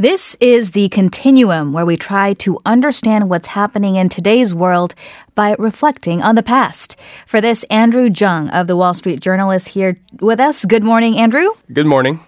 This is the continuum where we try to understand what's happening in today's world by reflecting on the past. For this, Andrew Jung of The Wall Street Journal is here with us. Good morning, Andrew. Good morning.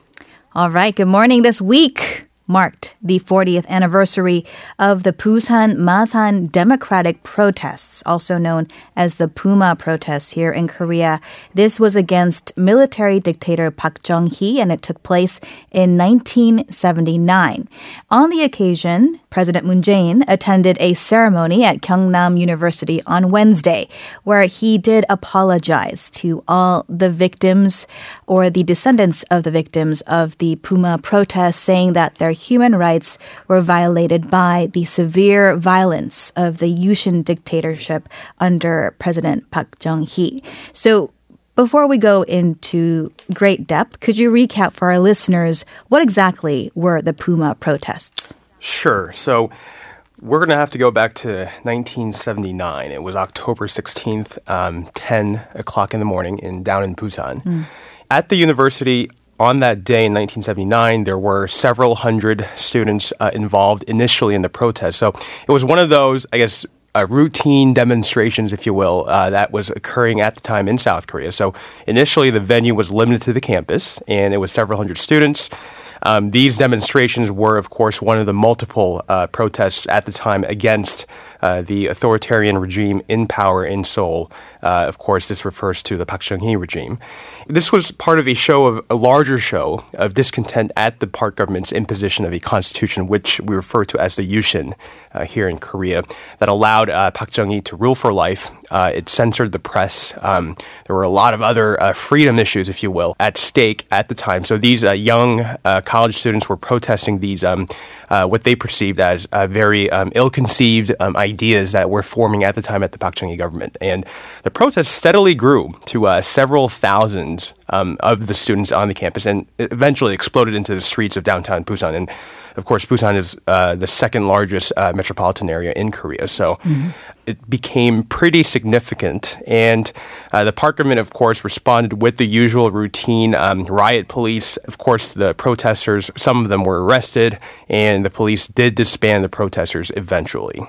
All right, good morning. This week marked the 40th anniversary of the Busan-Masan democratic protests, also known as the Puma protests here in Korea. This was against military dictator Park Chung-hee, and it took place in 1979. On the occasion, President Moon Jae-in attended a ceremony at Kyungnam University on Wednesday, where he did apologize to all the victims or the descendants of the victims of the Puma protests, saying that their human rights were violated by the severe violence of the Yushin dictatorship under President Park Chung-hee. So before we go into great depth, could you recap for our listeners what exactly were the Puma protests? Sure. So we're going to have to go back to 1979. It was October 16th, 10 o'clock in the morning down in Busan. At the university, on that day in 1979, there were several hundred students involved initially in the protest. So it was one of those, I guess, routine demonstrations, if you will, that was occurring at the time in South Korea. So initially, the venue was limited to the campus, and it was several hundred students. These demonstrations were, of course, one of the multiple protests at the time against the authoritarian regime in power in Seoul. Of course, this refers to the Park Chung-hee regime. This was part of a larger show of discontent at the Park government's imposition of a constitution, which we refer to as the Yushin here in Korea, that allowed Park Chung-hee to rule for life. It censored the press. There were a lot of other freedom issues, if you will, at stake at the time. So these young college students were protesting these what they perceived as very ill-conceived ideas that were forming at the time at the Park Chung-hee government. And the protest steadily grew to several thousands of the students on the campus, and eventually exploded into the streets of downtown Busan. And of course, Busan is the second largest metropolitan area in Korea. So it became pretty significant. And the Park government, of course, responded with the usual routine riot police. Of course, the protesters, some of them were arrested, and the police did disband the protesters eventually.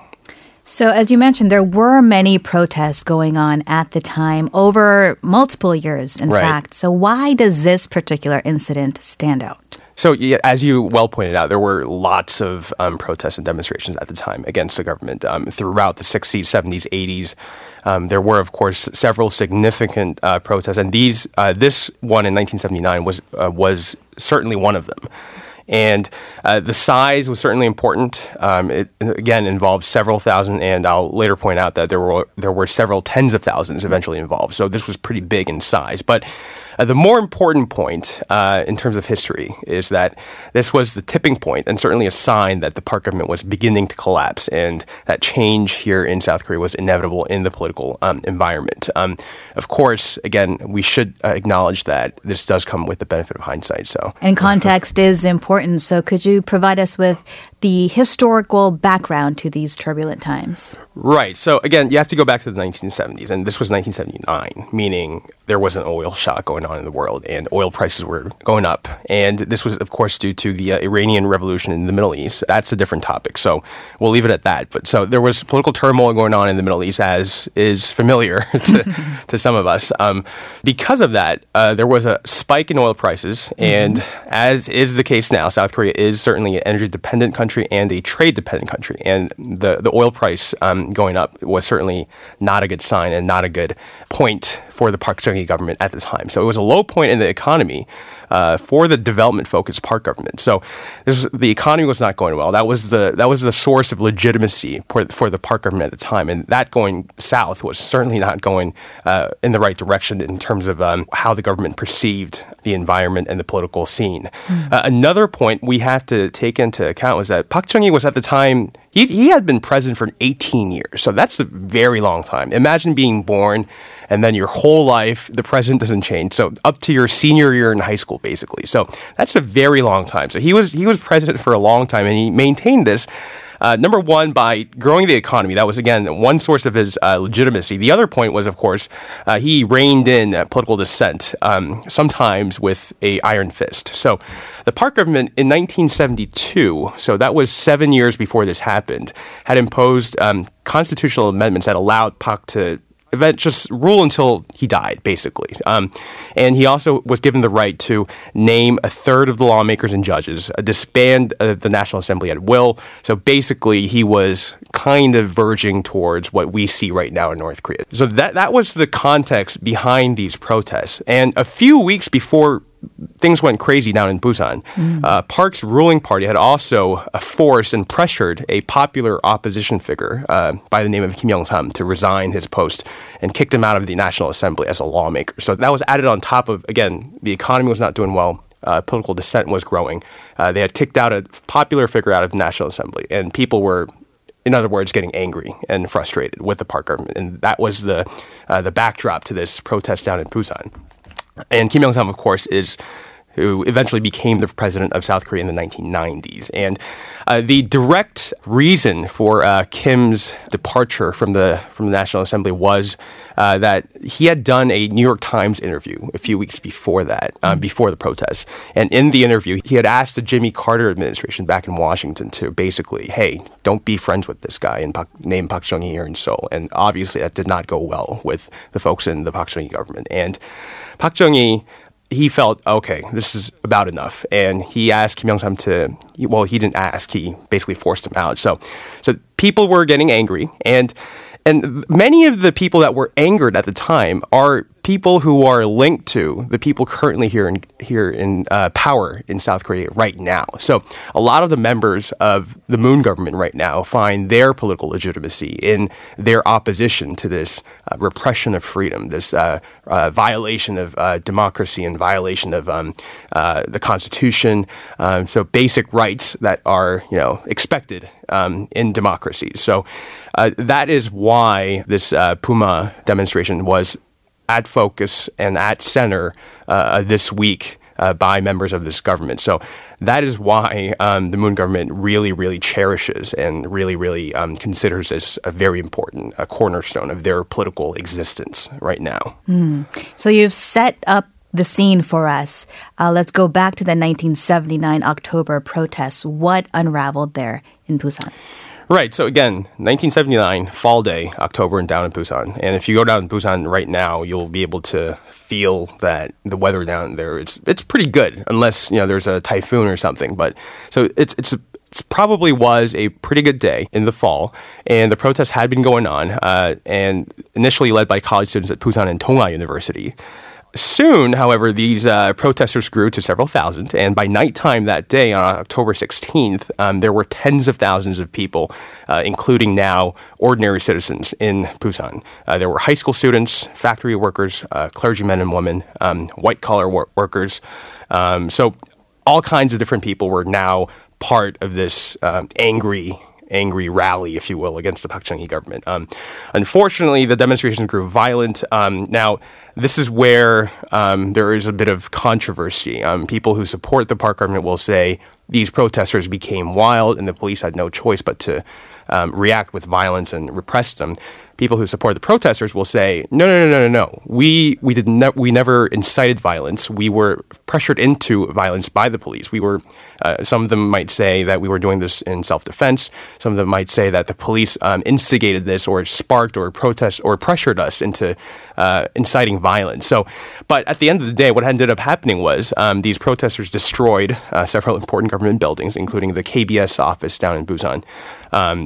So as you mentioned, there were many protests going on at the time, over multiple years, in fact. So why does this particular incident stand out? So as you well pointed out, there were lots of protests and demonstrations at the time against the government throughout the 60s, 70s, 80s. There were, of course, several significant protests, and this one in 1979 was certainly one of them. And the size was certainly important. It, again, involved several thousand, and I'll later point out that there were several tens of thousands eventually involved. So this was pretty big in size. But the more important point in terms of history is that this was the tipping point, and certainly a sign that the Park government was beginning to collapse, and that change here in South Korea was inevitable in the political environment. Of course, again, we should acknowledge that this does come with the benefit of hindsight. So, and context is important. So could you provide us with the historical background to these turbulent times? Right. So again, you have to go back to the 1970s, and this was 1979, meaning there was an oil shock going on in the world, and oil prices were going up. And this was, of course, due to the Iranian revolution in the Middle East. That's a different topic, so we'll leave it at that. But so there was political turmoil going on in the Middle East, as is familiar to some of us. Because of that, there was a spike in oil prices, and as is the case now, South Korea is certainly an energy-dependent country and a trade-dependent country. And the oil price going up was certainly not a good sign and not a good point for the Park Chung-hee government at the time. So it was a low point in the economy for the development-focused Park government. So the economy was not going well. That was the source of legitimacy for the Park government at the time. And that going south was certainly not going in the right direction in terms of how the government perceived the environment and the political scene. Another point we have to take into account was that Park Chung-hee was at the time, he had been president for 18 years. So that's a very long time. Imagine being born and then your whole life, the president doesn't change. So up to your senior year in high school, basically. So that's a very long time. So he was president for a long time, and he maintained this Number one, by growing the economy. That was, again, one source of his legitimacy. The other point was, of course, he reined in political dissent, sometimes with a iron fist. So the Park government in 1972, so that was 7 years before this happened, had imposed constitutional amendments that allowed Park to just rule until he died, basically. And he also was given the right to name a third of the lawmakers and judges, disband the National Assembly at will. So basically, he was kind of verging towards what we see right now in North Korea. So that was the context behind these protests. And a few weeks before things went crazy down in Busan, Park's ruling party had also forced and pressured a popular opposition figure by the name of Kim Young-sam to resign his post and kicked him out of the National Assembly as a lawmaker. So that was added on top of, again, the economy was not doing well. Political dissent was growing. They had kicked out a popular figure out of the National Assembly, and people were, in other words, getting angry and frustrated with the Park government. And that was the backdrop to this protest down in Busan. And Kim Young-sam, of course, is who eventually became the president of South Korea in the 1990s. And the direct reason for Kim's departure from the National Assembly was that he had done a New York Times interview a few weeks before that, before the protests. And in the interview, he had asked the Jimmy Carter administration back in Washington to basically, hey, don't be friends with this guy and name Park Chung-hee here in Seoul. And obviously that did not go well with the folks in the Park Chung-hee government. And Park Chung-hee, he felt, okay, this is about enough. And he asked Kim Young-sam to, well, he didn't ask, he basically forced him out. So people were getting angry. And many of the people that were angered at the time are people who are linked to the people currently here in power in South Korea right now. So a lot of the members of the Moon government right now find their political legitimacy in their opposition to this repression of freedom, this violation of democracy and violation of the Constitution. So basic rights that are, expected in democracies. So that is why this Puma demonstration was at focus and at center this week by members of this government. So that is why the Moon government really, really cherishes and really, really considers this a very important cornerstone of their political existence right now. So you've set up the scene for us. Let's go back to the 1979 October protests. What unraveled there in Busan? Right. So again, 1979, fall day, October, and down in Busan. And if you go down in Busan right now, you'll be able to feel that the weather down there, it's pretty good, unless, there's a typhoon or something. But so it probably was a pretty good day in the fall, and the protests had been going on, and initially led by college students at Busan and Dong-A University. Soon, however, these protesters grew to several thousand, and by nighttime that day, on October 16th, there were tens of thousands of people, including now ordinary citizens in Busan. There were high school students, factory workers, clergymen and women, white-collar workers. So all kinds of different people were now part of this angry rally, if you will, against the Park Chung-hee government. Unfortunately, the demonstrations grew violent. Now, this is where there is a bit of controversy. People who support the Park government will say these protesters became wild and the police had no choice but to react with violence and repress them. People who support the protesters will say, no. We never incited violence. We were pressured into violence by the police. We were. Some of them might say that we were doing this in self-defense. Some of them might say that the police instigated this or sparked or protest or pressured us into inciting violence. So, but at the end of the day, what ended up happening was these protesters destroyed several important government buildings, including the KBS office down in Busan.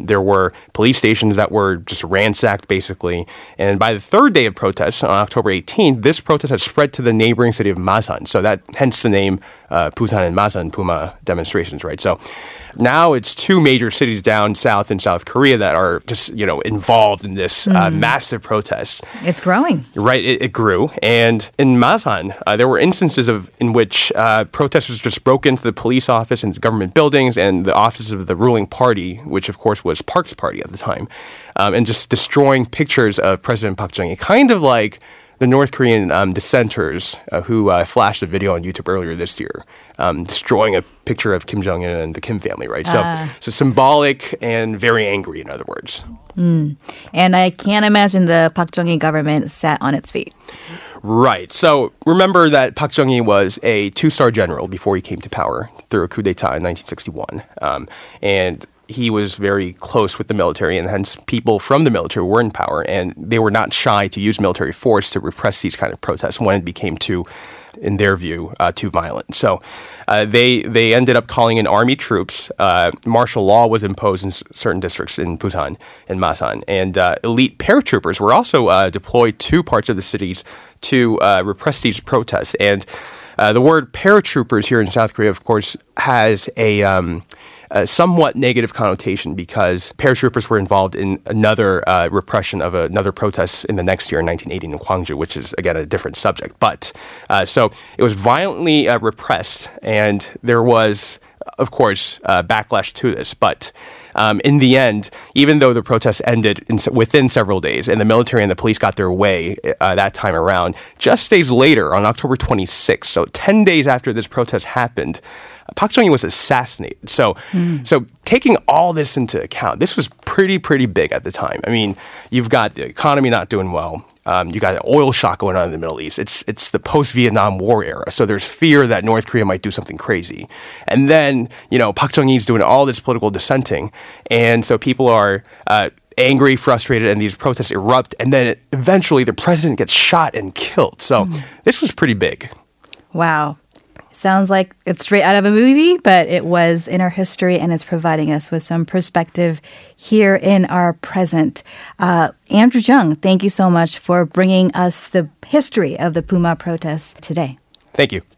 There were police stations that were just ransacked, basically. And by the third day of protests, on October 18th, this protest had spread to the neighboring city of Masan. So that, hence the name Busan and Masan Puma demonstrations, right? So now it's two major cities down south in South Korea that are just, involved in this massive protest. It's growing. Right, it grew. And in Masan, there were instances in which protesters just broke into the police office and government buildings and the offices of the ruling party, which of course was Park's party at the time, and just destroying pictures of President Park Chung-hee, kind of like the North Korean dissenters who flashed a video on YouTube earlier this year destroying a picture of Kim Jong-un and the Kim family, right? So symbolic and very angry, in other words. And I can't imagine the Park Chung-hee government sat on its feet. Right. So remember that Park Chung-hee was a two-star general before he came to power through a coup d'etat in 1961. And he was very close with the military, and hence people from the military were in power, and they were not shy to use military force to repress these kind of protests when it became too, in their view, too violent. So they ended up calling in army troops. Martial law was imposed in certain districts in Busan and Masan, and elite paratroopers were also deployed to parts of the cities to repress these protests. And the word paratroopers here in South Korea, of course, has a somewhat negative connotation because paratroopers were involved in another repression of another protest in the next year in 1980 in Gwangju, which is, again, a different subject. But so it was violently repressed, and there was, of course, backlash to this. But in the end, even though the protests ended within several days and the military and the police got their way that time around, just days later, on October 26th, so 10 days after this protest happened, Park Chung-hee was assassinated. So taking all this into account, this was pretty big at the time. I mean, you've got the economy not doing well. You got an oil shock going on in the Middle East. It's the post-Vietnam War era. So there's fear that North Korea might do something crazy. And then, you know, Park Chung-hee's doing all this political dissenting. And so people are angry, frustrated, and these protests erupt. And then eventually the president gets shot and killed. So this was pretty big. Wow. Sounds like it's straight out of a movie, but it was in our history, and it's providing us with some perspective here in our present. Andrew Jung, thank you so much for bringing us the history of the Puma protests today. Thank you.